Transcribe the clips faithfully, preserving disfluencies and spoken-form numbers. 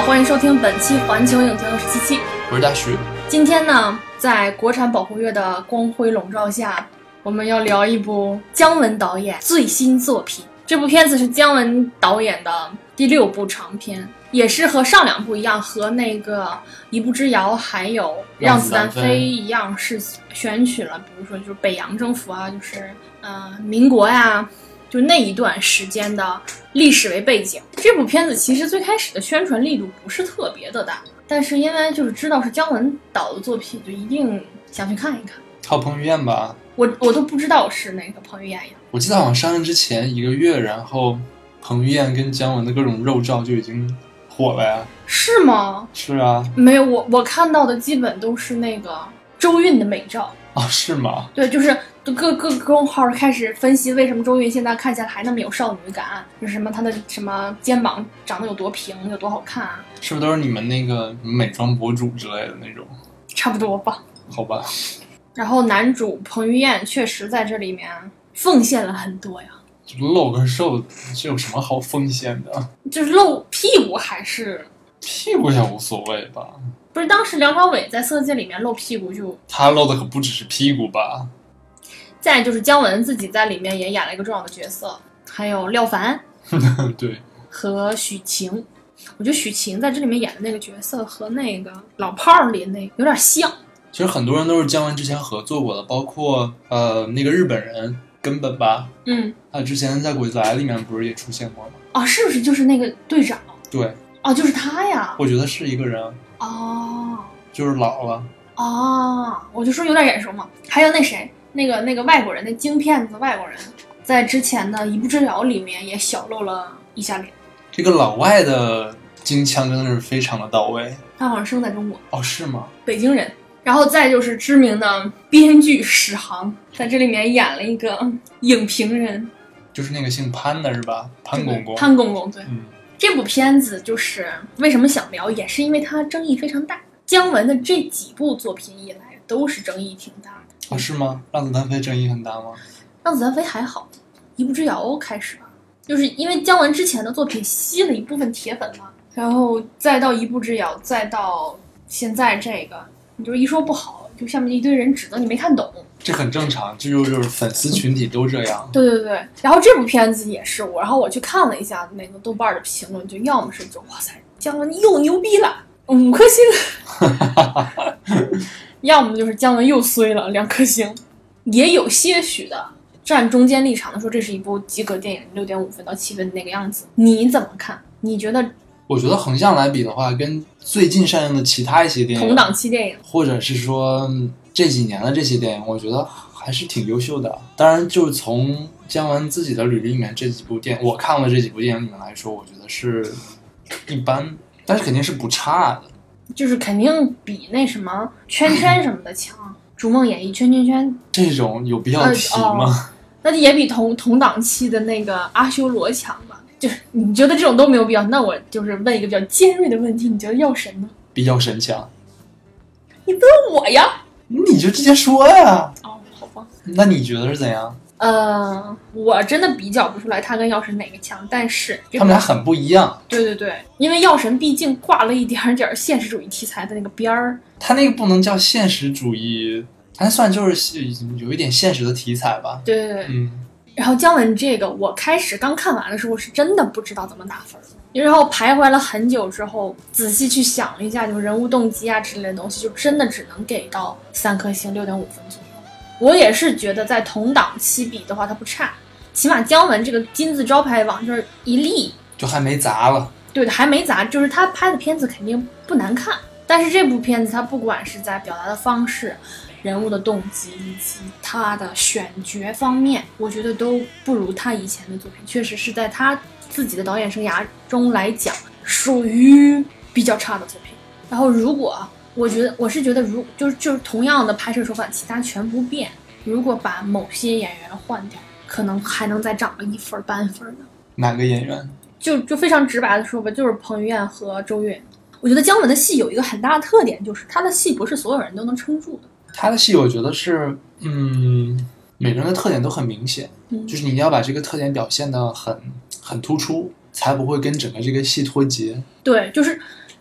好，欢迎收听本期环球影城十七期，我是大徐。今天呢，在国产保护月的光辉笼罩下，我们要聊一部姜文导演最新作品。这部片子是姜文导演的第六部长片，也是和上两部一样，和那个《一步之遥》还有《让子弹飞》一样，是选取了比如说就是北洋政府啊，就是呃民国呀、啊，就那一段时间的历史为背景。这部片子其实最开始的宣传力度不是特别的大，但是因为就是知道是姜文导的作品，就一定想去看一看。靠彭于晏吧，我我都不知道是哪个彭于晏呀。我记得好像上映之前一个月，然后彭于晏跟姜文的各种肉照就已经火了呀。是吗？是啊。没有，我我看到的基本都是那个周韵的美照。哦，是吗？对，就是各各公号开始分析为什么周韵现在看起来还那么有少女感，就是什么她的什么肩膀长得有多平，有多好看啊。是不是都是你们那个美妆博主之类的那种？差不多吧。好吧。然后男主彭于晏确实在这里面奉献了很多呀。露个瘦这有什么好奉献的？就是露屁股还是？屁股也无所谓吧。不是，当时梁朝伟在《色戒》里面露屁股就他露的可不只是屁股吧。再就是姜文自己在里面也演了一个重要的角色，还有廖凡对，和许晴。我觉得许晴在这里面演的那个角色和那个老炮里那个有点像。其实很多人都是姜文之前合作过的，包括呃那个日本人根本吧，嗯，他之前在《鬼子来》里面不是也出现过吗？哦，是不是就是那个队长？对，哦，就是他呀。我觉得是一个人。哦，就是老了。哦，我就说有点眼熟嘛。还有那谁，那个那个外国人，那京片子的外国人，在之前的《一步之遥》里面也小露了一下脸。这个老外的京腔真的是非常的到位。他好像生在中国。哦，是吗？北京人。然后再就是知名的编剧史航在这里面演了一个影评人，就是那个姓潘的是吧？潘公公。潘公公，对、嗯、这部片子就是为什么想聊，也是因为它争议非常大。姜文的这几部作品以来都是争议挺大的。哦，是吗？让子弹飞争议很大吗？让子弹飞还好，一步之遥开始吧，就是因为姜文之前的作品吸了一部分铁粉嘛，然后再到一步之遥，再到现在这个，你就一说不好，就下面一堆人指责你没看懂，这很正常，这就是粉丝群体都这样。对对对，然后这部片子也是我，然后我去看了一下那个豆瓣的评论，就要么是就哇塞，姜文又牛逼了，五颗星；要么就是姜文又衰了，两颗星。也有些许的站中间立场的说，这是一部及格电影，六点五分到七分那个样子。你怎么看？你觉得？我觉得横向来比的话，跟最近上映的其他一些电影，同档期电影，或者是说这几年的这些电影，我觉得还是挺优秀的。当然就是从姜文自己的履历里面，这几部电影我看了，这几部电影里面来说，我觉得是一般，但是肯定是不差的，就是肯定比那什么圈圈什么的强。逐梦演艺圈圈圈这种有必要提吗、呃哦、那也比同同档期的那个阿修罗强吧。就是你觉得这种都没有必要，那我就是问一个比较尖锐的问题，你觉得药神呢？比药神强？你问我呀？你就直接说呀。哦，好吧。那你觉得是怎样？呃，我真的比较不出来他跟药神哪个强，但是他们俩很不一样。对对对，因为药神毕竟挂了一点点现实主义题材的那个边儿，他那个不能叫现实主义，他算就是有一点现实的题材吧。对对对，嗯。然后姜文这个我开始刚看完的时候是真的不知道怎么打分，然后徘徊了很久之后仔细去想一下，就人物动机啊之类的东西，就真的只能给到三颗星，六点五分左右。我也是觉得在同档期比的话它不差，起码姜文这个金字招牌往这儿一立就还没砸了。对的，还没砸，就是他拍的片子肯定不难看，但是这部片子他不管是在表达的方式，人物的动机以及他的选角方面，我觉得都不如他以前的作品，确实是在他自己的导演生涯中来讲属于比较差的作品。然后如果我觉得我是觉得如就是就是同样的拍摄手法，其他全不变，如果把某些演员换掉，可能还能再涨个一分半分呢。哪个演员？就就非常直白的说吧，就是彭于晏和周韵。我觉得姜文的戏有一个很大的特点，就是他的戏不是所有人都能撑住的。他的戏我觉得是嗯，每个人的特点都很明显、嗯、就是你要把这个特点表现得很很突出，才不会跟整个这个戏脱节。对，就是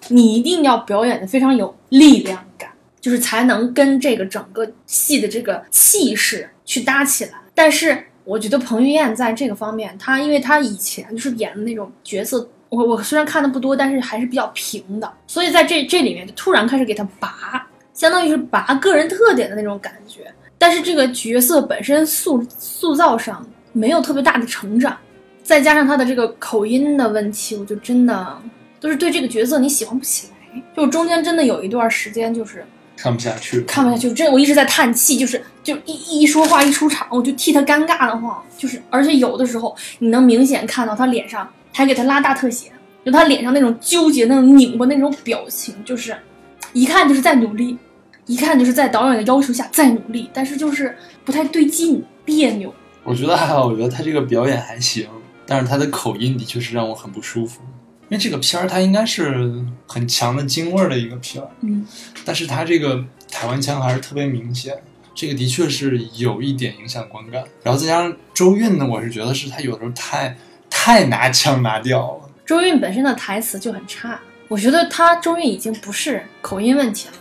你一定要表演的非常有力量感，就是才能跟这个整个戏的这个气势去搭起来。但是我觉得彭于晏在这个方面，他因为他以前就是演的那种角色，我我虽然看的不多，但是还是比较平的，所以在这这里面就突然开始给他拔，相当于是拔个人特点的那种感觉。但是这个角色本身塑塑造上没有特别大的成长，再加上他的这个口音的问题，我就真的就是对这个角色你喜欢不起来，就中间真的有一段时间就是看不下去看不下去，真我一直在叹气，就是就一一说话一出场我就替他尴尬的话，就是而且有的时候你能明显看到他脸上还给他拉大特写，就他脸上那种纠结那种拧巴那种表情，就是一看就是在努力，一看就是在导演的要求下在努力，但是就是不太对劲，别扭。我觉得还好，我觉得他这个表演还行，但是他的口音的确是让我很不舒服，因为这个片儿它应该是很强的京味儿的一个片儿，嗯，但是它这个台湾腔还是特别明显，这个的确是有一点影响观感。然后再加上周韵呢，我是觉得是他有时候太太拿腔拿调了。周韵本身的台词就很差，我觉得他周韵已经不是口音问题了，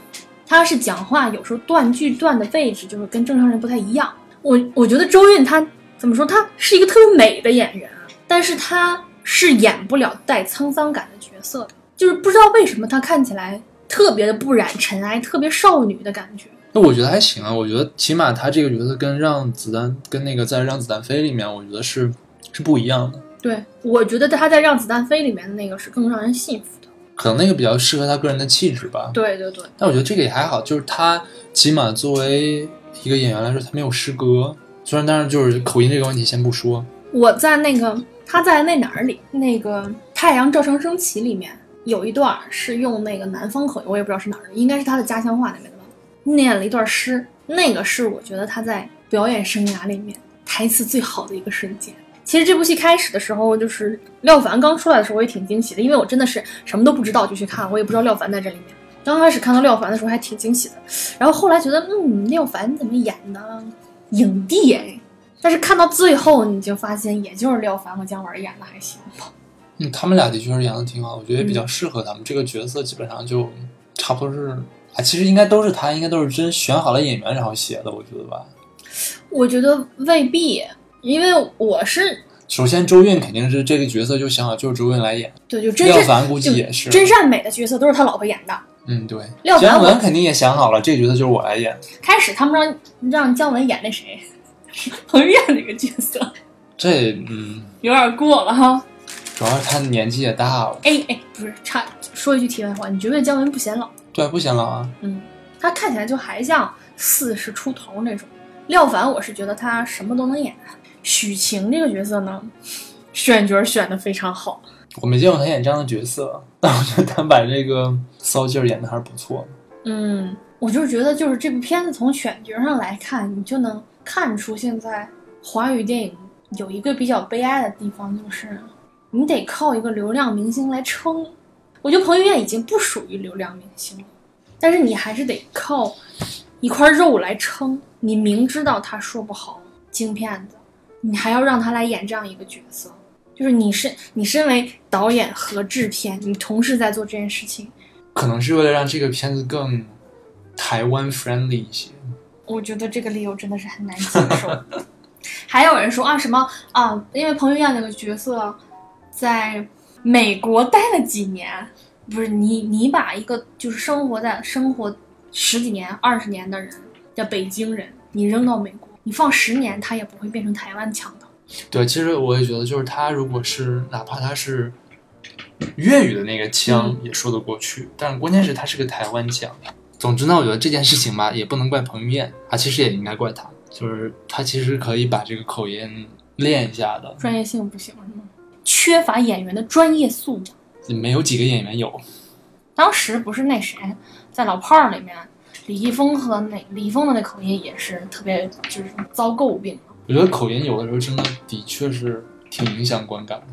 他是讲话有时候断句断的位置就是跟正常人不太一样。我我觉得周韵他怎么说，他是一个特别美的演员，但是他是演不了带沧桑感的角色的，就是不知道为什么他看起来特别的不染尘埃，特别少女的感觉。那我觉得还行啊，我觉得起码他这个角色跟让子弹跟那个在让子弹飞里面，我觉得是是不一样的。对，我觉得他在让子弹飞里面的那个是更让人信服的，可能那个比较适合他个人的气质吧。对对对。但我觉得这个也还好，就是他起码作为一个演员来说，他没有失格。虽然当然就是口音这个问题先不说，我在那个。他在那哪儿里那个太阳照常升起里面有一段是用那个南方口音，我也不知道是哪儿，应该是他的家乡话那边的吧，念了一段诗，那个是我觉得他在表演生涯里面台词最好的一个瞬间。其实这部戏开始的时候，就是廖凡刚出来的时候我也挺惊喜的，因为我真的是什么都不知道就去看，我也不知道廖凡在这里面。刚开始看到廖凡的时候还挺惊喜的，然后后来觉得嗯，廖凡怎么演呢，影帝哎，但是看到最后你就发现也就是廖凡和姜文演的还行吧。嗯，他们俩的确是演的挺好，我觉得也比较适合他们、嗯、这个角色基本上就差不多是啊，其实应该都是他应该都是真选好了演员然后写的，我觉得吧。我觉得未必，因为我是首先周韵肯定是这个角色就想好就是周韵来演，对，就真廖凡估计也是真善美的角色都是他老婆演的。嗯，对，姜文肯定也想好了这个角色就是我来演。开始他们让让姜文演那谁彭于晏那个角色，这嗯有点过了哈，主要是他年纪也大了。哎哎，不是差说一句题外话，你觉得姜文不显老？对，不显老啊。嗯，他看起来就还像四十出头那种。廖凡，我是觉得他什么都能演。许晴这个角色呢，选角选的非常好。我没见过他演这样的角色，但我觉得他把这个骚劲儿演的还是不错的。嗯，我就是觉得，就是这部片子从选角上来看，你就能。看出现在华语电影有一个比较悲哀的地方，就是你得靠一个流量明星来撑。我觉得彭于晏已经不属于流量明星了，但是你还是得靠一块肉来撑。你明知道他说不好京片子，你还要让他来演这样一个角色，就是你是你身为导演和制片，你同时在做这件事情，可能是为了让这个片子更台湾 friendly 一些。我觉得这个理由真的是很难接受。还有人说啊什么啊，因为彭于晏那个角色在美国待了几年，不是你你把一个就是生活在生活十几年二十年的人叫北京人，你扔到美国，你放十年他也不会变成台湾强的。对，其实我也觉得就是他如果是哪怕他是粤语的那个腔也说得过去、嗯、但关键是他是个台湾腔。总之呢，我觉得这件事情吧，也不能怪彭于晏啊，其实也应该怪他，就是他其实可以把这个口音练一下的。专业性不行是吗？缺乏演员的专业素养。没有几个演员有。当时不是那谁，在老炮儿里面，李易峰和那李易峰的那口音也是特别就是遭诟病。我觉得口音有的时候真的的确是挺影响观感的。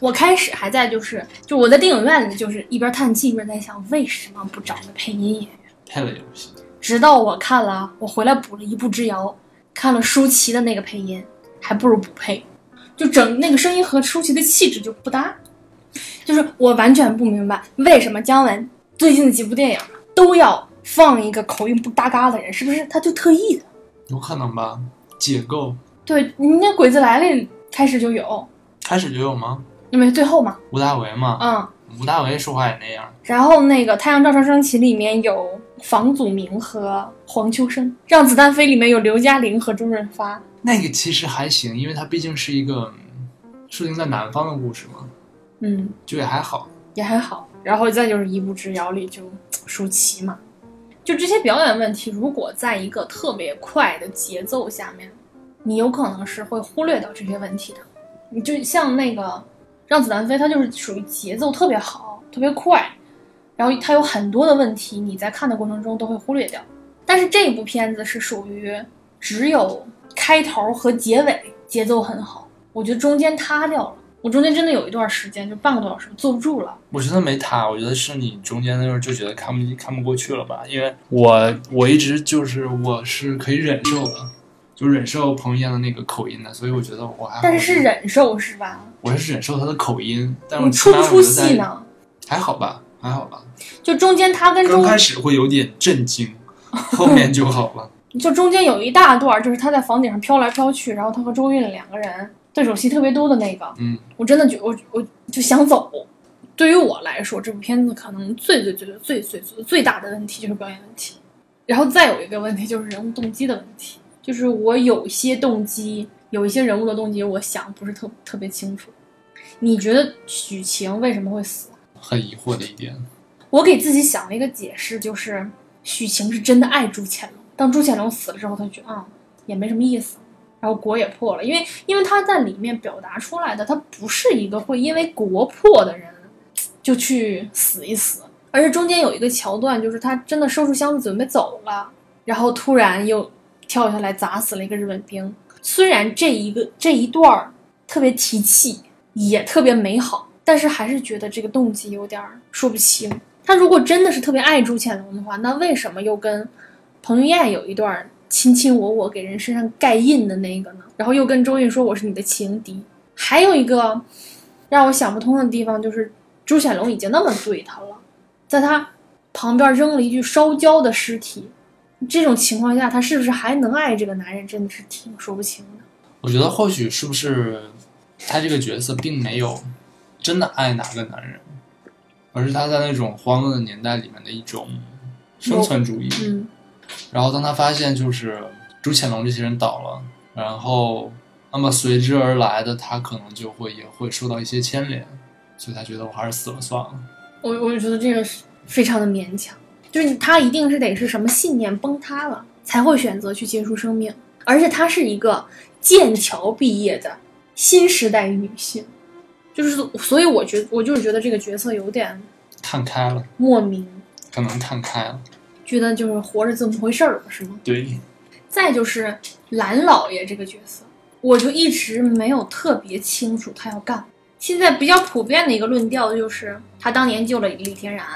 我开始还在就是就我在电影院里就是一边叹气一边在想为什么不找个配音演员。配了也不行，直到我看了，我回来补了一步之遥，看了舒淇的那个配音，还不如不配，就整那个声音和舒淇的气质就不搭。就是我完全不明白为什么姜文最近的几部电影都要放一个口音不搭嘎的人，是不是他就特意的？有可能吧，解构。对，你那《鬼子来了》开始就有，开始就有吗？因为最后嘛，吴大维嘛，嗯，吴大维说话也那样。然后那个《太阳照常升起》里面有房祖名和黄秋生，《让子弹飞》里面有刘嘉玲和周润发。那个其实还行，因为它毕竟是一个设定在南方的故事嘛，嗯，就也还好，也还好。然后再就是《一步之遥》里就舒淇嘛，就这些表演问题，如果在一个特别快的节奏下面，你有可能是会忽略到这些问题的。你就像那个让子弹飞，它就是属于节奏特别好特别快，然后它有很多的问题你在看的过程中都会忽略掉。但是这部片子是属于只有开头和结尾节奏很好，我觉得中间塌掉了。我中间真的有一段时间就半个多小时坐不住了。我觉得没塌，我觉得是你中间那时候就觉得看不看不过去了吧。因为我我一直就是我是可以忍受的，就忍受彭于晏的那个口音的，所以我觉得我还好。但是是忍受是吧？我是忍受他的口音，但是我出不出戏呢？还好吧，还好吧。就中间他跟中刚开始会有点震惊，后面就好了。就中间有一大段，就是他在房顶上飘来飘去，然后他和周韵两个人对手戏特别多的那个，嗯，我真的觉我我就想走。对于我来说，这部片子可能最最最最最最最最大的问题就是表演问题，然后再有一个问题就是人物动机的问题。就是我有些动机，有一些人物的动机，我想不是特特别清楚。你觉得许晴为什么会死？很疑惑的一点。我给自己想了一个解释，就是许晴是真的爱朱潜龙。当朱潜龙死了之后，他就觉得啊、嗯、也没什么意思，然后国也破了，因为因为他在里面表达出来的，他不是一个会因为国破的人就去死一死，而是中间有一个桥段，就是他真的收拾箱子准备走了，然后突然又跳下来砸死了一个日本兵。虽然这一个这一段特别提气也特别美好，但是还是觉得这个动机有点说不清。他如果真的是特别爱朱潜龙的话，那为什么又跟彭于晏有一段亲亲我我给人身上盖印的那个呢？然后又跟周韵说我是你的情敌。还有一个让我想不通的地方，就是朱潜龙已经那么对他了，在他旁边扔了一具烧焦的尸体，这种情况下他是不是还能爱这个男人，真的是挺说不清的。我觉得或许是不是他这个角色并没有真的爱哪个男人，而是他在那种慌乱的年代里面的一种生存主义、嗯、然后当他发现就是朱潜龙这些人倒了，然后那么随之而来的他可能就会也会受到一些牵连，所以他觉得我还是死了算了。我我觉得这个非常的勉强，就是他一定是得是什么信念崩塌了才会选择去结束生命。而且她是一个剑桥毕业的新时代女性，就是所以我觉得我就是觉得这个角色有点看开了，莫名可能看开了，觉得就是活着这么回事儿了，是吗？对。再就是蓝老爷这个角色，我就一直没有特别清楚他要干。现在比较普遍的一个论调就是他当年救了李天然，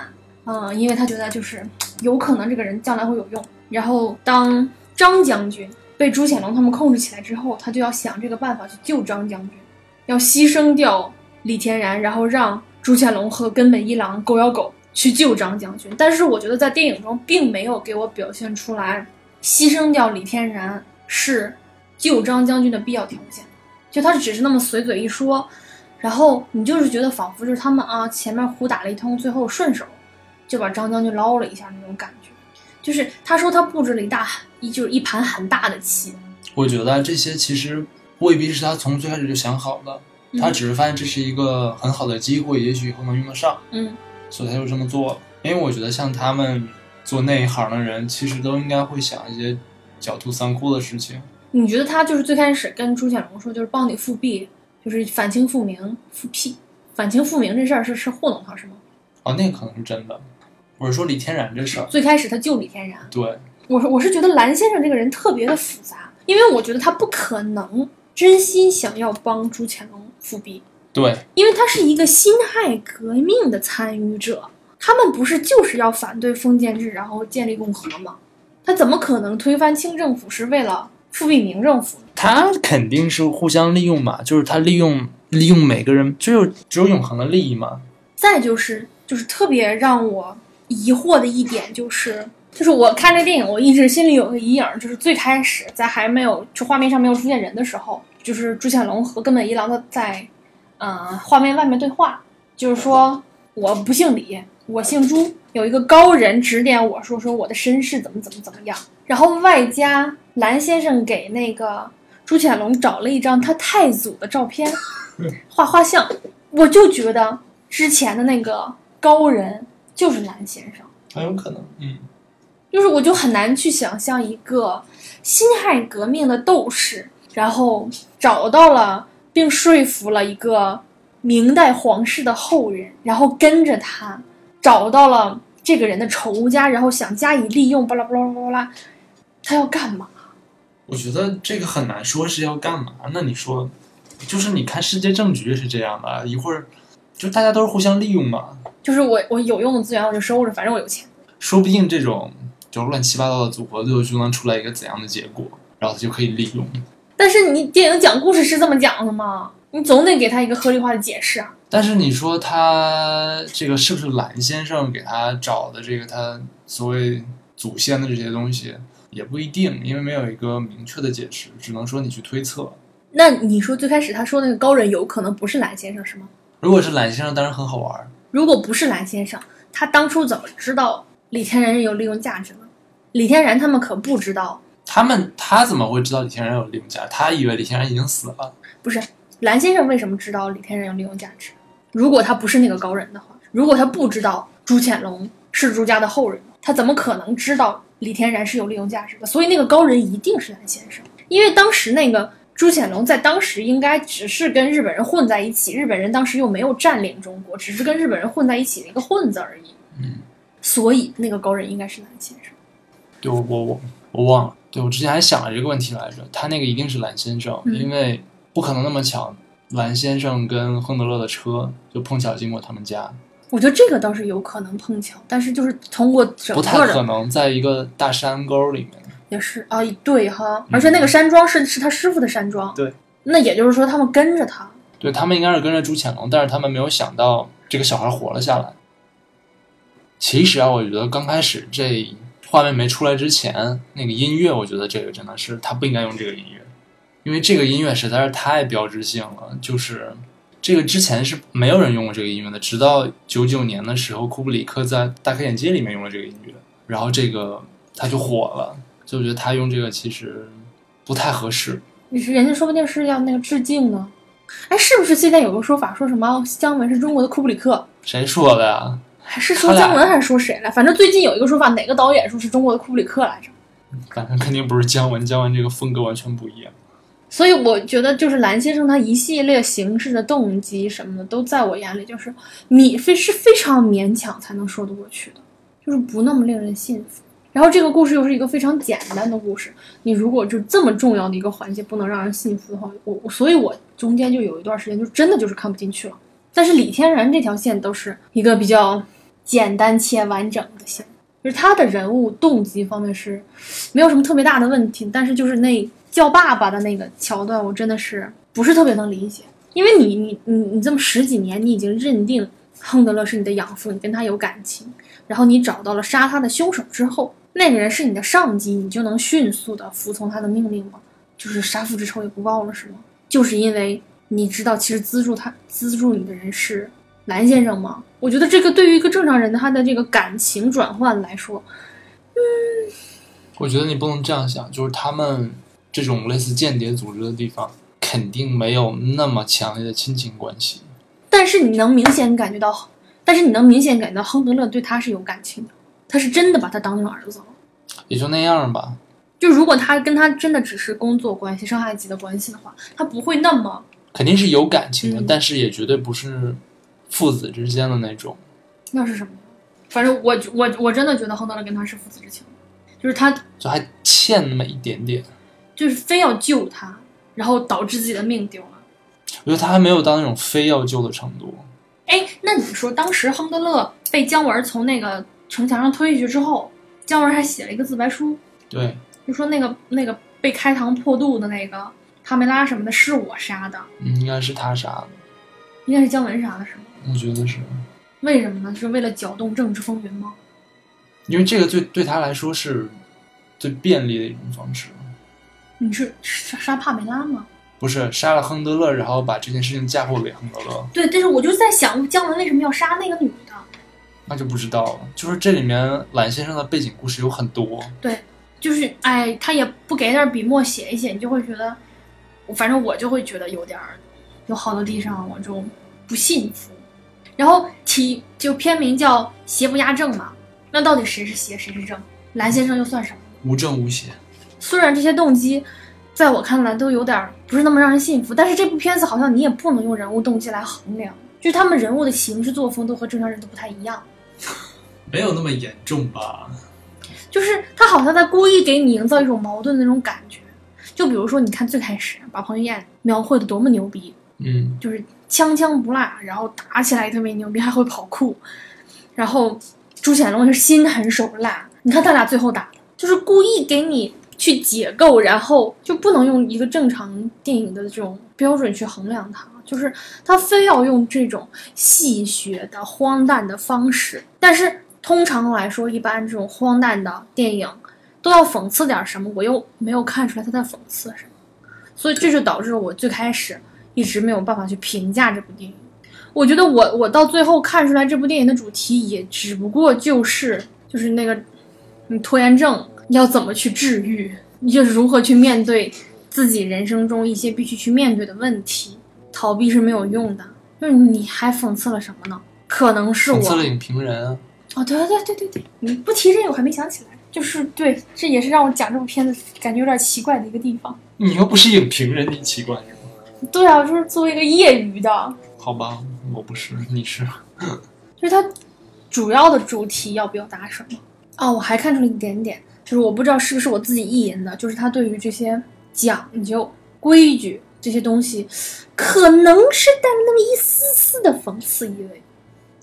嗯，因为他觉得就是有可能这个人将来会有用。然后当张将军被朱潜龙他们控制起来之后，他就要想这个办法去救张将军，要牺牲掉李天然，然后让朱潜龙和根本一郎狗咬狗去救张将军。但是我觉得在电影中并没有给我表现出来牺牲掉李天然是救张将军的必要条件，就他只是那么随嘴一说，然后你就是觉得仿佛就是他们啊前面胡打了一通，最后顺手就把张将军捞了一下那种感觉。就是他说他布置了一大就是一盘很大的棋，我觉得这些其实未必是他从最开始就想好的、嗯、他只是发现这是一个很好的机会，也许以后能用得上，嗯，所以他就这么做了。因为我觉得像他们做那一行的人其实都应该会想一些狡兔三窟的事情。你觉得他就是最开始跟朱潜龙说就是帮你复辟，就是反清复明复辟反清复明这事儿是是糊弄他是吗？哦，那个可能是真的。我是说李天然这事儿，最开始他救李天然。对，我我是觉得蓝先生这个人特别的复杂，因为我觉得他不可能真心想要帮朱潜龙复辟。对，因为他是一个辛亥革命的参与者，他们不是就是要反对封建制，然后建立共和吗？他怎么可能推翻清政府是为了复辟明政府？他肯定是互相利用嘛，就是他利用利用每个人，只有只有永恒的利益嘛。再就是就是特别让我疑惑的一点就是就是我看这电影我一直心里有个阴影，就是最开始在还没有就画面上没有出现人的时候，就是朱潜龙和根本一郎的在呃画面外面对话，就是说我不姓李我姓朱，有一个高人指点我说说我的身世怎么怎么怎么样，然后外加蓝先生给那个朱潜龙找了一张他太祖的照片画画像，我就觉得之前的那个高人就是蓝先生，很有可能，嗯，就是我就很难去想象一个辛亥革命的斗士，然后找到了并说服了一个明代皇室的后人，然后跟着他找到了这个人的仇家，然后想加以利用，巴拉巴拉巴拉，他要干嘛？我觉得这个很难说是要干嘛。那你说，就是你看世界政局是这样的，一会儿就大家都是互相利用嘛。就是我我有用的资源我就收着，反正我有钱。说不定这种就乱七八糟的组合，最后就能出来一个怎样的结果，然后就可以利用。但是你电影讲故事是这么讲的吗？你总得给他一个合理化的解释啊。但是你说他这个是不是蓝先生给他找的这个他所谓祖先的这些东西？也不一定，因为没有一个明确的解释，只能说你去推测。那你说最开始他说那个高人有可能不是蓝先生是吗？如果是蓝先生当然很好玩，如果不是蓝先生他当初怎么知道李天然有利用价值呢？李天然他们可不知道，他们他怎么会知道李天然有利用价值？他以为李天然已经死了。不是，蓝先生为什么知道李天然有利用价值？如果他不是那个高人的话，如果他不知道朱潜龙是朱家的后人，他怎么可能知道李天然是有利用价值的？所以那个高人一定是蓝先生，因为当时那个朱潜龙在当时应该只是跟日本人混在一起，日本人当时又没有占领中国，只是跟日本人混在一起的一个混字而已。嗯，所以那个高人应该是蓝先生。对，我我我忘了，对，我之前还想了这个问题来着，他那个一定是蓝先生，嗯、因为不可能那么巧，蓝先生跟亨德勒的车就碰巧经过他们家。我觉得这个倒是有可能碰巧，但是就是通过整个不太可能在一个大山沟里面也是啊，对哈，而且那个山庄是、嗯、是他师傅的山庄，对，那也就是说他们跟着他，对，他们应该是跟着朱潜龙，但是他们没有想到这个小孩活了下来。其实啊，我觉得刚开始这画面没出来之前那个音乐，我觉得这个真的是他不应该用这个音乐，因为这个音乐实在是太标志性了，就是这个之前是没有人用过这个音乐的，直到九九年的时候，库布里克在《大开眼界》里面用了这个音乐，然后这个他就火了，所以我觉得他用这个其实不太合适。你是人家说不定是要那个致敬呢，哎，是不是现在有个说法说什么姜文是中国的库布里克？谁说的呀？还是说姜文还是说谁来？反正最近有一个说法，哪个导演说是中国的库布里克来着？反正肯定不是姜文，姜文这个风格完全不一样。所以我觉得就是蓝先生他一系列行事的动机什么的都在我眼里就是米非是非常勉强才能说得过去的，就是不那么令人信服。然后这个故事又是一个非常简单的故事，你如果就这么重要的一个环节不能让人信服的话，我所以我中间就有一段时间就真的就是看不进去了。但是李天然这条线都是一个比较简单且完整的线，就是他的人物动机方面是没有什么特别大的问题，但是就是那叫爸爸的那个桥段我真的是不是特别能理解，因为你你你你这么十几年你已经认定亨德勒是你的养父，你跟他有感情，然后你找到了杀他的凶手之后，那个人是你的上级，你就能迅速的服从他的命令吗？就是杀父之仇也不报了是吗？就是因为你知道其实资助他资助你的人是蓝先生吗？我觉得这个对于一个正常人他的这个感情转换来说，嗯，我觉得你不能这样想，就是他们这种类似间谍组织的地方肯定没有那么强烈的亲情关系，但是你能明显感觉到但是你能明显感觉到亨德勒对他是有感情的，他是真的把他当成儿子了，也就那样吧。就如果他跟他真的只是工作关系上下级的关系的话，他不会那么肯定是有感情的、嗯、但是也绝对不是父子之间的那种。那是什么？反正我我我真的觉得亨德勒跟他是父子之情，就是他就还欠那么一点点，就是非要救他，然后导致自己的命丢了。我觉得他还没有到那种非要救的程度。哎，那你说当时亨德勒被姜文从那个城墙上推下去之后，姜文还写了一个自白书。对，就说那个那个被开膛破肚的那个帕梅拉什么的是我杀的。嗯，应该是他杀的。应该是姜文杀的是吗？我觉得是。为什么呢？是为了搅动政治风云吗？因为这个对对他来说是最便利的一种方式。你是杀帕梅拉吗？不是，杀了亨德勒，然后把这件事情嫁祸给亨德勒。对，但是我就在想，姜文为什么要杀那个女的？那就不知道了。就是这里面蓝先生的背景故事有很多。对，就是哎，他也不给点笔墨写一写，你就会觉得，反正我就会觉得有点有好多地上我就不信服。然后题就片名叫邪不压正嘛，那到底谁是邪谁是正？蓝先生又算什么？无正无邪。虽然这些动机在我看来都有点不是那么让人信服，但是这部片子好像你也不能用人物动机来衡量，就是他们人物的行事作风都和正常人都不太一样。没有那么严重吧，就是他好像在故意给你营造一种矛盾的那种感觉。就比如说你看最开始把彭于晏描绘的多么牛逼，嗯，就是枪枪不落，然后打起来特别牛逼，还会跑酷。然后朱显龙是心狠手辣，你看他俩最后打的就是故意给你去解构，然后就不能用一个正常电影的这种标准去衡量它，就是他非要用这种戏谑的荒诞的方式。但是通常来说，一般这种荒诞的电影都要讽刺点什么，我又没有看出来他在讽刺什么，所以这就导致我最开始一直没有办法去评价这部电影。我觉得我我到最后看出来这部电影的主题也只不过就是就是那个你拖延症要怎么去治愈，就是如何去面对自己人生中一些必须去面对的问题，逃避是没有用的。就是你还讽刺了什么呢？可能是我讽刺了影评人啊。哦，对对对对对，你不提这个我还没想起来。就是对，这也是让我讲这部片子感觉有点奇怪的一个地方。你又不是影评人，你奇怪什么？对啊，就是作为一个业余的。好吧，我不是，你是。就是它主要的主题要表达什么？哦，我还看出了一点点。就是我不知道是不是我自己意淫的，就是他对于这些讲究规矩这些东西可能是带着那么一丝丝的讽刺意味。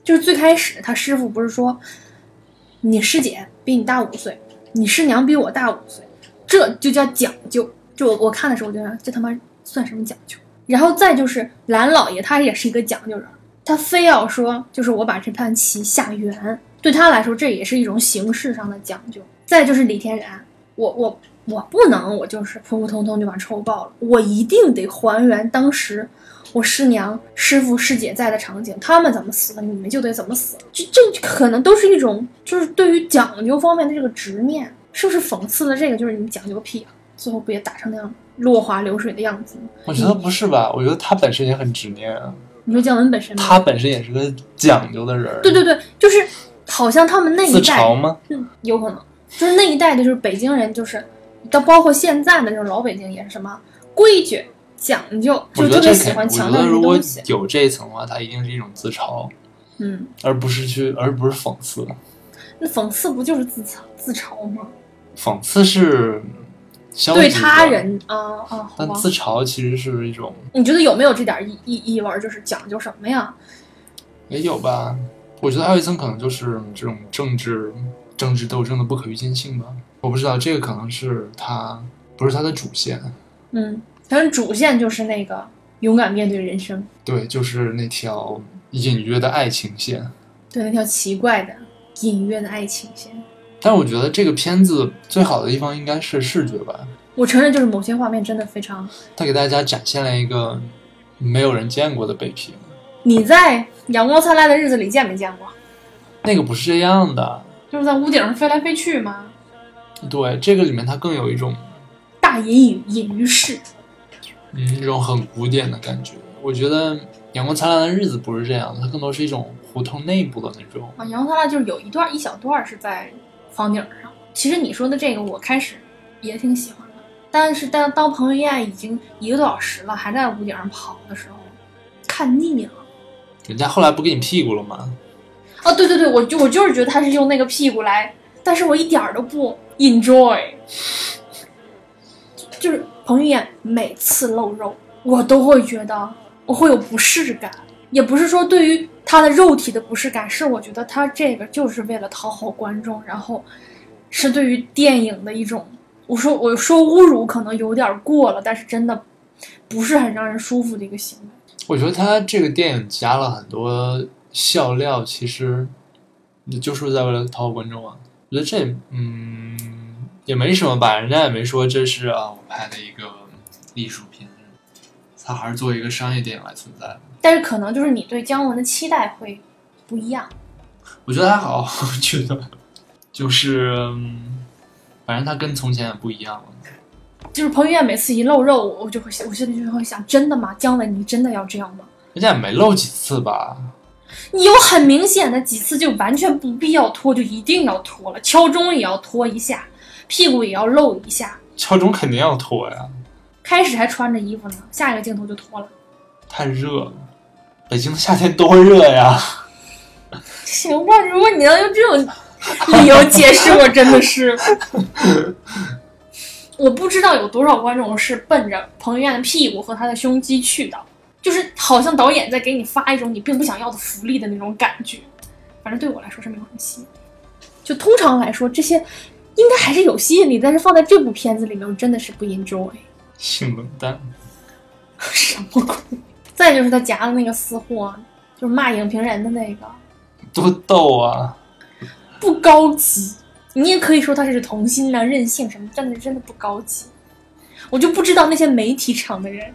就是最开始他师父不是说你师姐比你大五岁，你师娘比我大五岁，这就叫讲究。就我我看的时候我就想，这他妈算什么讲究。然后再就是蓝老爷他也是一个讲究人，他非要说就是我把这盘棋下圆，对他来说这也是一种形式上的讲究。再就是李天然，我我我不能，我就是普普通通就把仇报了，我一定得还原当时我师娘、师父、师姐在的场景，他们怎么死的，你们就得怎么死。这这可能都是一种，就是对于讲究方面的这个执念，是不是讽刺了这个？就是你们讲究个屁啊！最后不也打成那样落花流水的样子吗？我觉得不是吧，我觉得他本身也很执念啊。你说姜文本身吗？他本身也是个讲究的人。对对对，就是好像他们那一代自嘲吗？嗯，有可能。就是那一代的，就是北京人，就是到包括现在的这种老北京也是什么规矩讲究，就特别喜欢强调这个东西。我觉得如果有这一层的话，它一定是一种自嘲，嗯，而不是去，而不是讽刺。那讽刺不就是自嘲自嘲吗？讽刺是消极的对他人啊啊，但自嘲其实是一种。你觉得有没有这点意意意味？就是讲究什么呀？也有吧。我觉得还有一层可能就是这种政治。政治斗争的不可预见性吧，我不知道，这个可能是他不是他的主线。嗯，但是主线就是那个勇敢面对人生。对，就是那条隐约的爱情线。对，那条奇怪的隐约的爱情线。但是我觉得这个片子最好的地方应该是视觉吧。我承认，就是某些画面真的非常。他给大家展现了一个没有人见过的北平。你在《阳光灿烂的日子》里见没见过？那个不是这样的。就是在屋顶上飞来飞去吗？对，这个里面它更有一种大隐隐隐于市，嗯，一种很古典的感觉。我觉得《阳光灿烂的日子》不是这样的，它更多是一种胡同内部的那种。啊，《阳光灿烂》就是有一段一小段是在房顶上。其实你说的这个，我开始也挺喜欢的，但是但当彭于晏已经一个多小时了，还在屋顶上跑的时候，看腻了。人家后来不给你屁股了吗？哦，对对对，我就我就是觉得他是用那个屁股来，但是我一点都不 enjoy。就是彭于晏每次露肉，我都会觉得我会有不适感，也不是说对于他的肉体的不适感，是我觉得他这个就是为了讨好观众，然后是对于电影的一种，我说我说侮辱可能有点过了，但是真的不是很让人舒服的一个行为。我觉得他这个电影加了很多。笑料其实就是在为了讨好观众啊。我觉得这嗯也没什么吧，人家也没说这是啊我拍的一个艺术片，它还是作为一个商业电影来存在的。但是可能就是你对姜文的期待会不一样。我觉得还好，我觉得就是、嗯、反正他跟从前也不一样了。就是彭于晏每次一露肉，我就会我心里就会想，真的吗？姜文你真的要这样吗？人家也没露几次吧。你有很明显的几次就完全不必要脱，就一定要脱了，敲钟也要脱一下，屁股也要露一下。敲钟肯定要脱呀。开始还穿着衣服呢，下一个镜头就脱了。太热了，北京的夏天多热呀！行吧，如果你要用这种理由解释，我真的是，我不知道有多少观众是奔着彭于晏的屁股和他的胸肌去的，就是好像导演在给你发一种你并不想要的福利的那种感觉。反正对我来说是没有什么吸引。就通常来说，这些应该还是有吸引力，但是放在这部片子里面，我真的是不 enjoy。性冷淡什么鬼。再就是他夹的那个私货，就是骂影评人的那个，多逗啊，不高级。你也可以说他是童心啊任性什么，但是真的不高级。我就不知道那些媒体场的人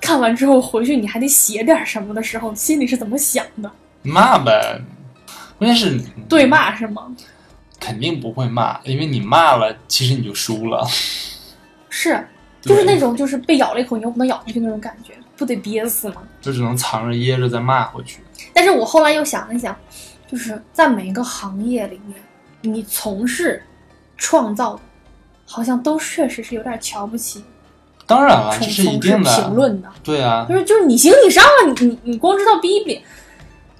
看完之后回去你还得写点什么的时候心里是怎么想的。骂呗，关键是对骂是吗？肯定不会骂，因为你骂了其实你就输了。是就是那种就是被咬了一口你又不能咬回去那种感觉，不得憋死吗？就只能藏着掖着再骂回去。但是我后来又想了一想，就是在每一个行业里面你从事创造好像都确实是有点瞧不起。当然了，这是一定的评论的。对啊，就是就是你行你上啊，你你光知道逼逼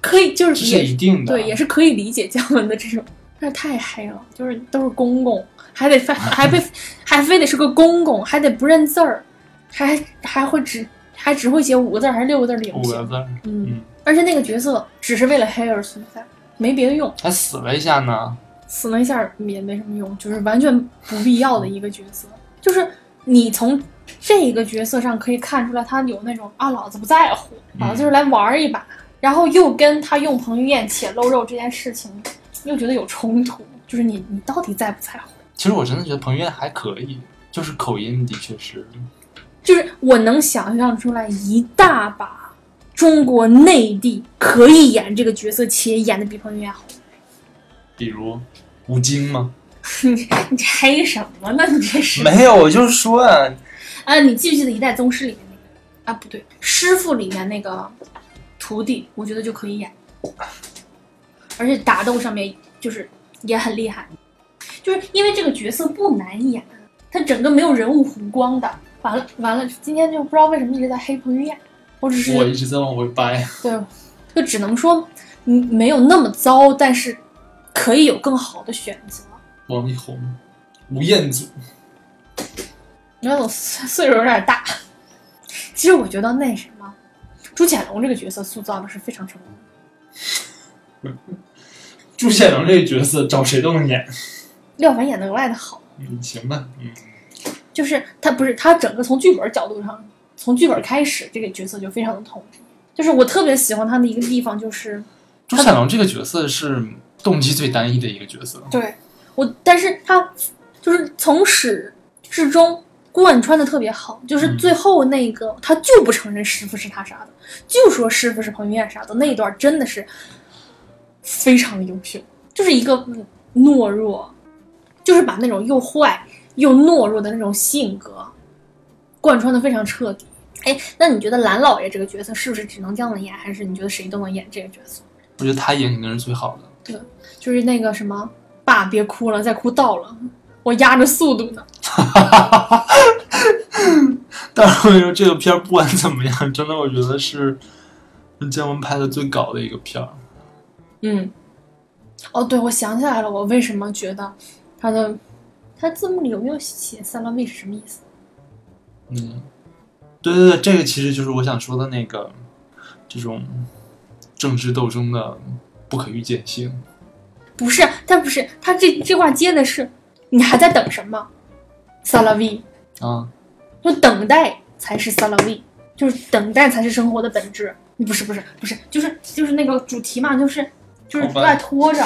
可以，就是这是一定的。对，也是可以理解姜文的这种，但是太黑了，就是都是公公，还得还被还非得是个公公，还得不认字儿，还还会只还只会写五个字还是六个字的影响。五个字，嗯，嗯而且那个角色只是为了黑而存在，没别的用。还死了一下呢，死了一下也没什么用，就是完全不必要的一个角色。就是你从这个角色上可以看出来，他有那种啊老子不在乎，老子就是来玩一把，嗯、然后又跟他用彭于晏且露肉这件事情又觉得有冲突，就是你你到底在不在乎？其实我真的觉得彭于晏还可以，就是口音的确是，就是我能想象出来一大把中国内地可以演这个角色且演的比彭于晏好，比如吴京吗？你你黑什么呢？你这是没有，我就说啊，啊，你记不记得《一代宗师》里面那个啊？不对，《师父》里面那个徒弟，我觉得就可以演，而且打斗上面就是也很厉害。就是因为这个角色不难演，他整个没有人物弧光的。完了完了，今天就不知道为什么一直在黑彭于晏，我只是我一直在往回掰。对，就只能说没有那么糟，但是可以有更好的选择。王力宏、吴彦祖，那种岁数有点大。其实我觉得那什么，朱潜龙这个角色塑造的是非常成功。朱潜龙这个角色找谁都能演。廖凡演的额外的好，嗯，行吧，嗯，就是他不是他整个从剧本角度上，从剧本开始，这个角色就非常的统一。就是我特别喜欢他的一个地方，就是朱潜龙这个角色是动机最单一的一个角色。对，我，但是他就是从始至终贯穿的特别好，就是最后那个、嗯、他就不承认师傅是他杀的，就说师傅是彭于晏杀的那一段，真的是非常优秀，就是一个懦弱。就是把那种又坏又懦弱的那种性格贯穿的非常彻底。哎，那你觉得蓝老爷这个角色是不是只能姜文演，还是你觉得谁都能演这个角色？我觉得他演肯定是最好的。对，就是那个什么爸别哭了，再哭到了我压着速度呢。但是我觉得这个片不管怎么样，真的我觉得是姜文拍的最高的一个片。嗯，哦对，我想起来了，我为什么觉得他的他字幕里有没有写三郎妹是什么意思？嗯，对对对，这个其实就是我想说的那个这种政治斗争的不可预见性。不是，他不是他这这话接的是你还在等什么？三郎妹啊，就等待才是三郎妹。就是等待才是生活的本质。不是不是不是，就是就是那个主题嘛，就是就是不爱拖着。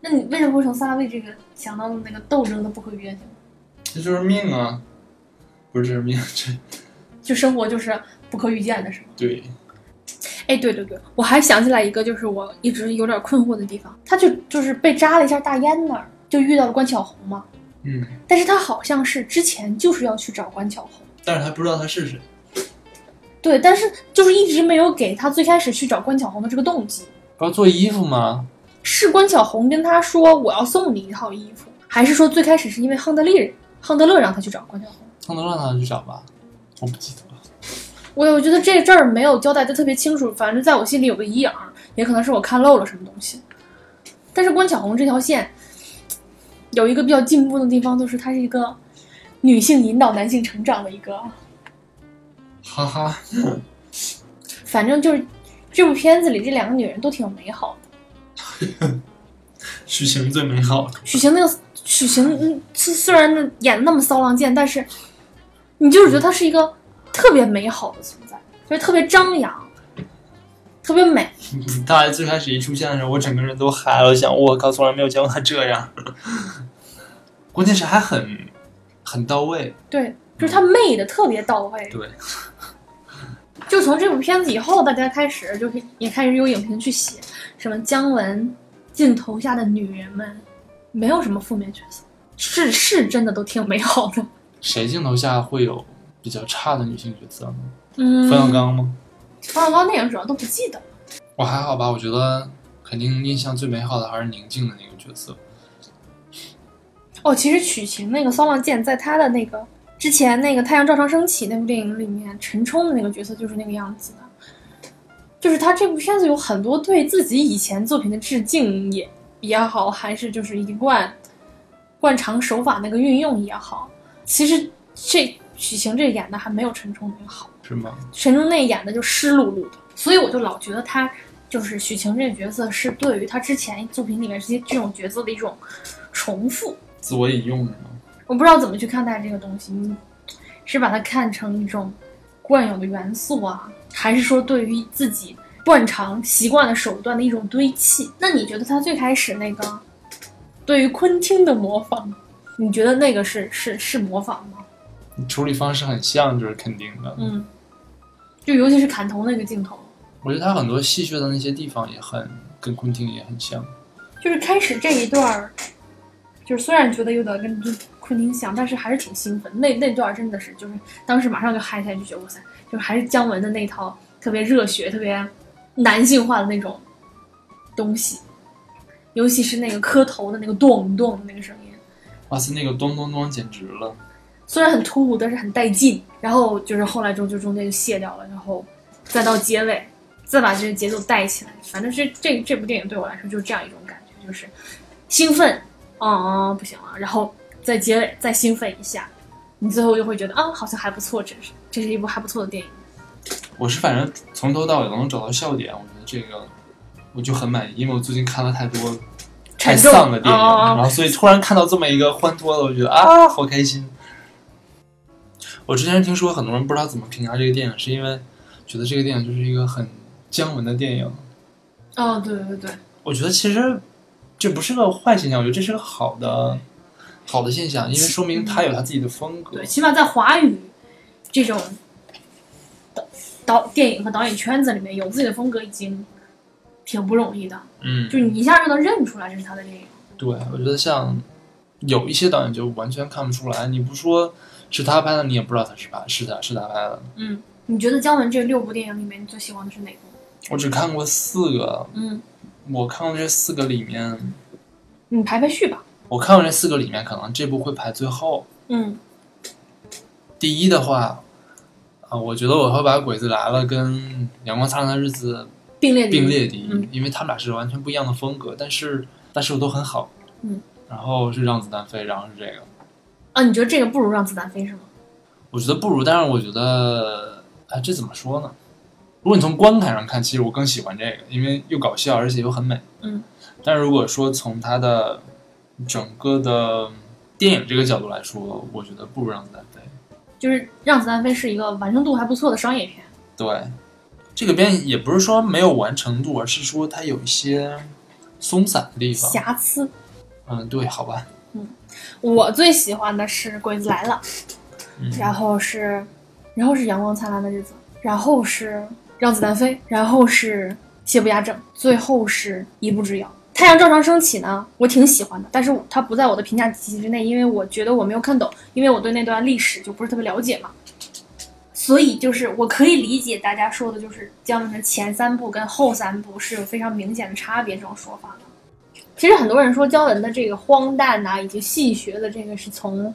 那你为什么会从萨拉卫这个想到的那个斗争的不可预见性？这就是命啊，不是命，这就生活就是不可预见的，是吗？对。哎，对对对，我还想起来一个，就是我一直有点困惑的地方，他就就是被扎了一下大烟那儿，就遇到了关巧红嘛。嗯。但是他好像是之前就是要去找关巧红，但是他不知道他是谁。对，但是就是一直没有给他最开始去找关巧红的这个动机。不要做衣服吗？是关巧红跟他说我要送你一套衣服，还是说最开始是因为亨德利亨德勒让他去找关巧红？亨德勒让他去找吧，我不记得了。我我觉得这阵儿没有交代的特别清楚，反正在我心里有个疑影，也可能是我看漏了什么东西。但是关巧红这条线有一个比较进步的地方，就是它是一个女性引导男性成长的一个，哈哈。反正就是这部片子里这两个女人都挺美好的。许晴最美好。许晴那个许晴虽然演的那么骚浪贱，但是你就是觉得她是一个特别美好的存在，就是特别张扬，特别美。大家最开始一出现的时候，我整个人都嗨了，我想我靠，从来没有见过他这样。关键是还很很到位，对，就是他媚的特别到位。对，就从这部片子以后，大家开始就也开始有影评去写什么姜文镜头下的女人们，没有什么负面角色，是是真的都挺美好的。谁镜头下会有比较差的女性角色呢？嗯，冯小刚吗？冯小刚电影主要都不记得。我还好吧，我觉得肯定印象最美好的还是宁静的那个角色。哦，其实许晴那个骚浪贱，在她的那个之前那个《太阳照常升起》那部电影里面，陈冲的那个角色就是那个样子的。就是她这部片子有很多对自己以前作品的致敬也也好，还是就是一贯惯常手法那个运用也好，其实这。许晴这演的还没有陈冲那个好，是吗？陈冲那演的就湿漉漉的，所以我就老觉得他就是许晴这个角色是对于他之前作品里面这些这种角色的一种重复，自我引用的吗？我不知道怎么去看待这个东西，你是把它看成一种惯有的元素啊，还是说对于自己惯常习惯的手段的一种堆砌？那你觉得他最开始那个对于昆汀的模仿，你觉得那个是是是模仿吗？处理方式很像，就是肯定的。嗯，就尤其是砍头那个镜头，我觉得他很多戏谑的那些地方也很跟昆汀也很像。就是开始这一段，就是虽然觉得有点跟昆汀像，但是还是挺兴奋。那那段真的是，就是当时马上就嗨起来，就觉得哇塞，就是还是姜文的那套特别热血、特别男性化的那种东西，尤其是那个磕头的那个咚咚的那个声音，哇塞，那个咚咚咚简直了。虽然很突兀，但是很带劲。然后就是后来中就中间就卸掉了，然后再到结尾，再把这个节奏带起来。反正这这这部电影对我来说就是这样一种感觉，就是兴奋，啊、嗯、不行了，然后在结尾再兴奋一下，你最后就会觉得啊，好像还不错，这是这是一部还不错的电影。我是反正从头到尾都能找到笑点，我觉得这个我就很满意，因为我最近看了太多太丧的电影，哦、然后所以突然看到这么一个欢脱的，我觉得啊，好开心。我之前听说很多人不知道怎么评价这个电影，是因为觉得这个电影就是一个很姜文的电影。哦，对对对，我觉得其实这不是个坏现象，我觉得这是个好的好的现象，因为说明他有他自己的风格。对，起码在华语这种导电影和导演圈子里面，有自己的风格已经挺不容易的。嗯，就你一下就能认出来这是他的电影。对，我觉得像有一些导演就完全看不出来，你不说是他拍的，你也不知道他是吧？是他是他拍的。嗯，你觉得姜文这六部电影里面，你最喜欢的是哪部？我只看过四个。嗯，我看过这四个里面，你排排序吧。我看过这四个里面，可能这部会排最后。嗯。第一的话，啊，我觉得我会把《鬼子来了》跟《阳光灿烂的日子》并列并列第一，嗯，因为他们俩是完全不一样的风格，但是但是我都很好。嗯。然后是《让子弹飞》，然后是这个。啊，你觉得这个不如让子弹飞是吗？我觉得不如，但是我觉得，哎，这怎么说呢？如果你从观感上看，其实我更喜欢这个，因为又搞笑，而且又很美。嗯。但如果说从它的整个的电影这个角度来说，我觉得不如让子弹飞。就是《让子弹飞》是一个完成度还不错的商业片。对，这个片也不是说没有完成度，而是说它有一些松散的地方，瑕疵。嗯，对，好吧。嗯，我最喜欢的是《鬼子来了》，嗯，然后是，然后是《阳光灿烂的日子》，然后是《让子弹飞》，然后是《邪不压正》，最后是一步之遥。太阳照常升起呢，我挺喜欢的，但是它不在我的评价体系之内，因为我觉得我没有看懂，因为我对那段历史就不是特别了解嘛。所以就是我可以理解大家说的，就是姜文的前三部跟后三部是有非常明显的差别这种说法的。其实很多人说姜文的这个荒诞啊，以及戏谑的这个是从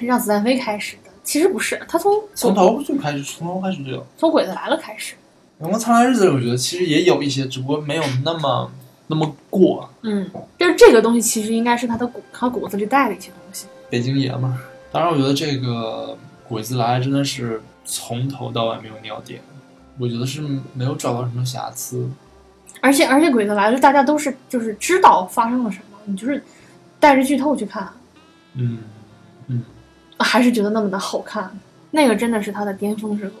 让子弹飞开始的，其实不是，他从从头就开始，从头开始就有，从鬼子来了开始。阳光灿烂日子我觉得其实也有一些，只不过没有那么。那么过，嗯，就是这个东西其实应该是他的骨，他骨子里带的一些东西。北京爷嘛，当然我觉得这个鬼子来真的是从头到尾没有尿点，我觉得是没有找到什么瑕疵。而且而且鬼子来就大家都是就是知道发生了什么，你就是带着剧透去看，嗯嗯，还是觉得那么的好看。那个真的是他的巅峰之作，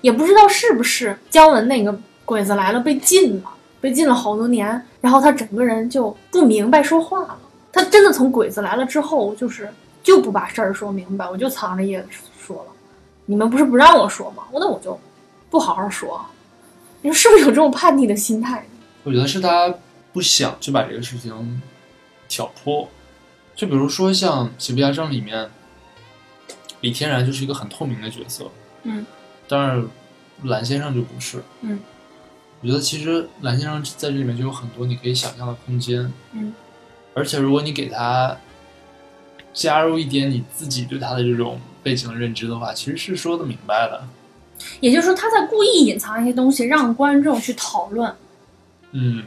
也不知道是不是姜文那个鬼子来了被禁了。被禁了好多年，然后他整个人就不明白说话了。他真的从鬼子来了之后，就是就不把事儿说明白，我就藏着掖着说了。你们不是不让我说吗？那我就不好好说。你说是不是有这种叛逆的心态？我觉得是他不想去把这个事情挑破。就比如说像《邪不压正》里面，李天然就是一个很透明的角色，嗯，但是蓝先生就不是，嗯。我觉得其实蓝先生在这里面就有很多你可以想象的空间，嗯，而且如果你给他加入一点你自己对他的这种背景的认知的话，其实是说的明白了。也就是说，他在故意隐藏一些东西，让观众去讨论。嗯，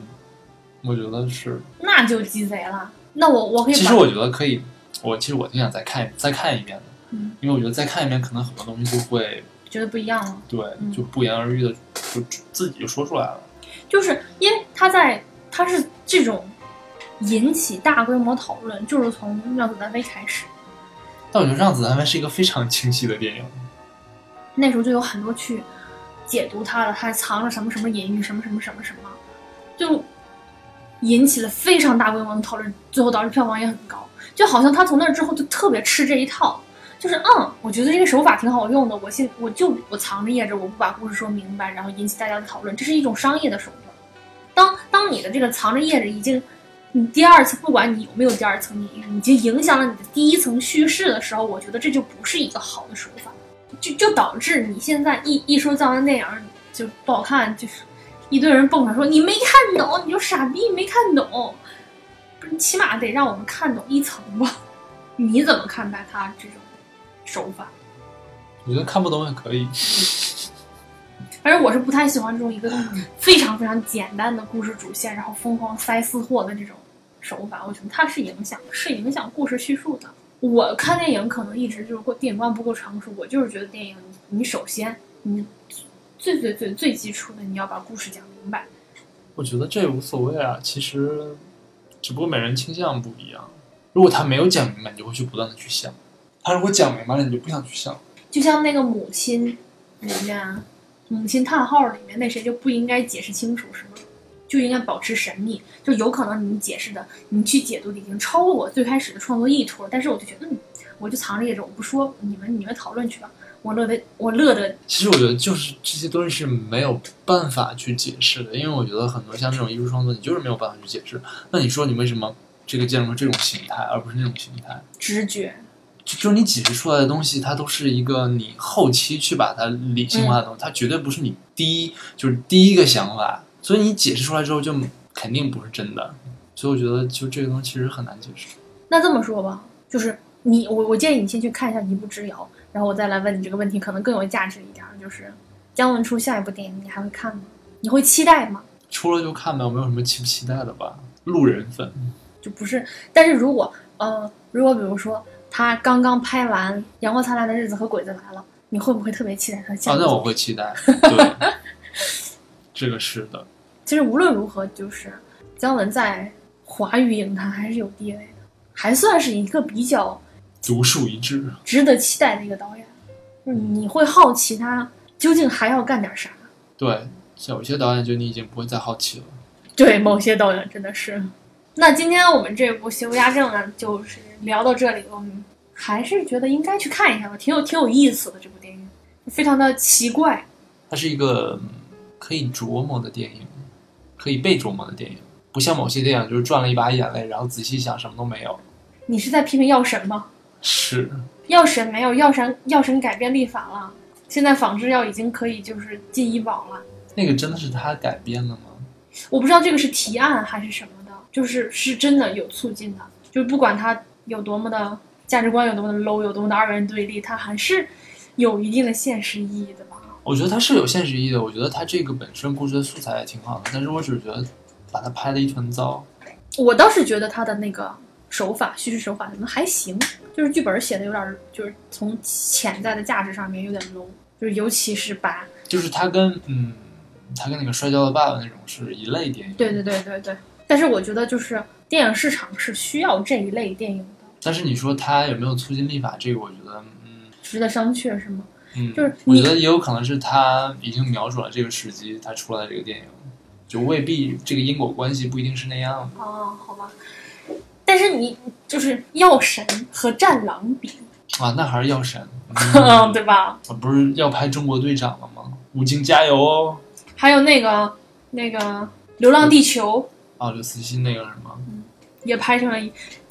我觉得是。那就鸡贼了。那我我可以。其实我觉得可以，我其实我挺想再看再看一遍的，嗯，因为我觉得再看一遍可能很多东西就会。觉得不一样了，对，就不言而喻的，就自己就说出来了。就是因为他在，他是这种引起大规模讨论，就是从《让子弹飞》开始。但我觉得《让子弹飞》是一个非常清晰的电影，那时候就有很多去解读它的，它藏着什么什么隐喻，什么什么什么什么，就引起了非常大规模的讨论，最后导致票房也很高。就好像他从那之后就特别吃这一套。就是嗯，我觉得这个手法挺好用的，我现我就我藏着掖着，我不把故事说明白，然后引起大家的讨论，这是一种商业的手段。当当你的这个藏着掖着已经，你第二次不管你有没有第二层，你已经影响了你的第一层叙事的时候，我觉得这就不是一个好的手法，就就导致你现在一一说姜文电影就不好看，就是一堆人蹦出来说你没看懂，你就傻逼没看懂，不是起码得让我们看懂一层吧？你怎么看待他这种？手法，我觉得看不懂也可以。反正我是不太喜欢这种一个非常非常简单的故事主线，然后疯狂塞私货的这种手法。我觉得它是影响，是影响故事叙述的。我看电影可能一直就是过电影观不够成熟，我就是觉得电影，你首先你最最最最基础的，你要把故事讲明白。我觉得这无所谓啊，其实只不过每人倾向不一样。如果他没有讲明白，你就会去不断的去想。他如果讲明白了，你就不想去想。就像那个母亲里面，母亲叹号里面那谁就不应该解释清楚，是吗？就应该保持神秘。就有可能你解释的，你去解读的已经超过我最开始的创作意图了。但是我就觉得，嗯，我就藏着掖着，我不说，你们你们讨论去吧。我乐得，我乐得。其实我觉得就是这些东西是没有办法去解释的，因为我觉得很多像这种艺术创作，你就是没有办法去解释。那你说你为什么这个建筑这种形态，而不是那种形态？直觉。就是你解释出来的东西，它都是一个你后期去把它理性化的东西，嗯，它绝对不是你第一就是第一个想法，所以你解释出来之后就肯定不是真的。所以我觉得就这个东西其实很难解释。那这么说吧，就是你我我建议你先去看一下《一步之遥》，然后我再来问你这个问题，可能更有价值一点。就是姜文出下一部电影，你还会看吗？你会期待吗？出了就看吧，我没有什么期不期待的吧。路人粉就不是，但是如果呃，如果比如说。他刚刚拍完《阳光灿烂的日子》和《鬼子来了》，你会不会特别期待他下一部？啊，那我会期待。对，这个是的。其实无论如何，就是姜文在华语影坛还是有地位的，还算是一个比较独树一帜，值得期待的一个导演。嗯，你会好奇他究竟还要干点啥。对，像有些导演就你已经不会再好奇了。对，某些导演真的是。那今天我们这部《邪无压正》呢，就是聊到这里，我们还是觉得应该去看一下吧，挺有挺有意思的这部电影，非常的奇怪。它是一个可以琢磨的电影，可以被琢磨的电影，不像某些电影就是赚了一把眼泪，然后仔细想什么都没有。你是在批评《药神》吗？是。药神没有，药神药神改变立法了，现在仿制药已经可以就是进医保了。那个真的是他改编了吗？我不知道这个是提案还是什么的，就是是真的有促进的，就是不管他有多么的价值观，有多么的 low， 有多么的二元对立，它还是有一定的现实意义的吧。我觉得它是有现实意义的，我觉得它这个本身故事的素材也挺好的，但是我只是觉得把它拍了一团糟。我倒是觉得它的那个手法，叙事手法什么还行，就是剧本写的有点，就是从潜在的价值上面有点 low， 就是尤其是把，就是它跟嗯，它跟那个摔跤的爸爸那种是一类电影。对对对对对。但是我觉得就是电影市场是需要这一类电影的。但是你说它有没有促进立法，这个我觉得嗯，值得商榷是吗？嗯，就是我觉得也有可能是它已经瞄准了这个时机，它出来这个电影，就未必这个因果关系不一定是那样的。哦，好吧。但是你就是药神和战狼比啊，那还是药神、嗯、对吧？不是要拍中国队长了吗？吴京加油哦！还有那个那个流浪地球啊，刘慈欣那个什么、嗯、也拍成了，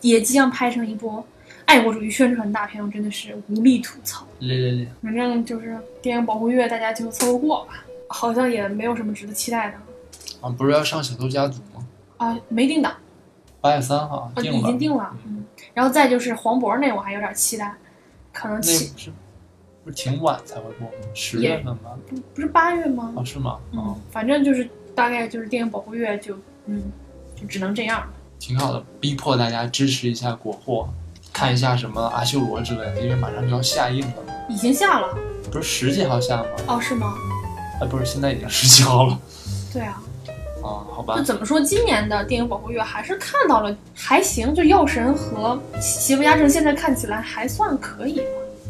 也即将拍成一波爱国主义宣传大片，我真的是无力吐槽。累累累，反正就是电影保护月大家就凑合过吧，好像也没有什么值得期待的啊。不是要上小偷家族吗？啊，没定档，八月三号定了、啊、已经定了。嗯，然后再就是黄渤那我还有点期待，可能期那是不是挺晚才会播？十月份吗？不是八月吗？啊，是吗？嗯、哦，反正就是大概就是电影保护月就嗯就只能这样了。挺好的，逼迫大家支持一下国货，看一下什么阿修罗之类的，因为马上就要下映了。已经下了？不是十几号下吗？哦，是吗？哎，不是，现在已经十几号了。对啊。哦、好吧，就怎么说，今年的电影保护月还是看到了还行，就药神和邪无压正现在看起来还算可以吧。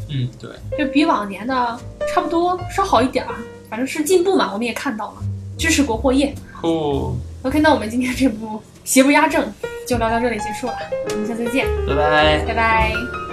嗯，对，就比往年的差不多，稍好一点，反正是进步嘛，我们也看到了，支持国货业。哦 OK， 那我们今天这部邪无压正就聊到这里结束了，我们下次见，拜拜拜拜。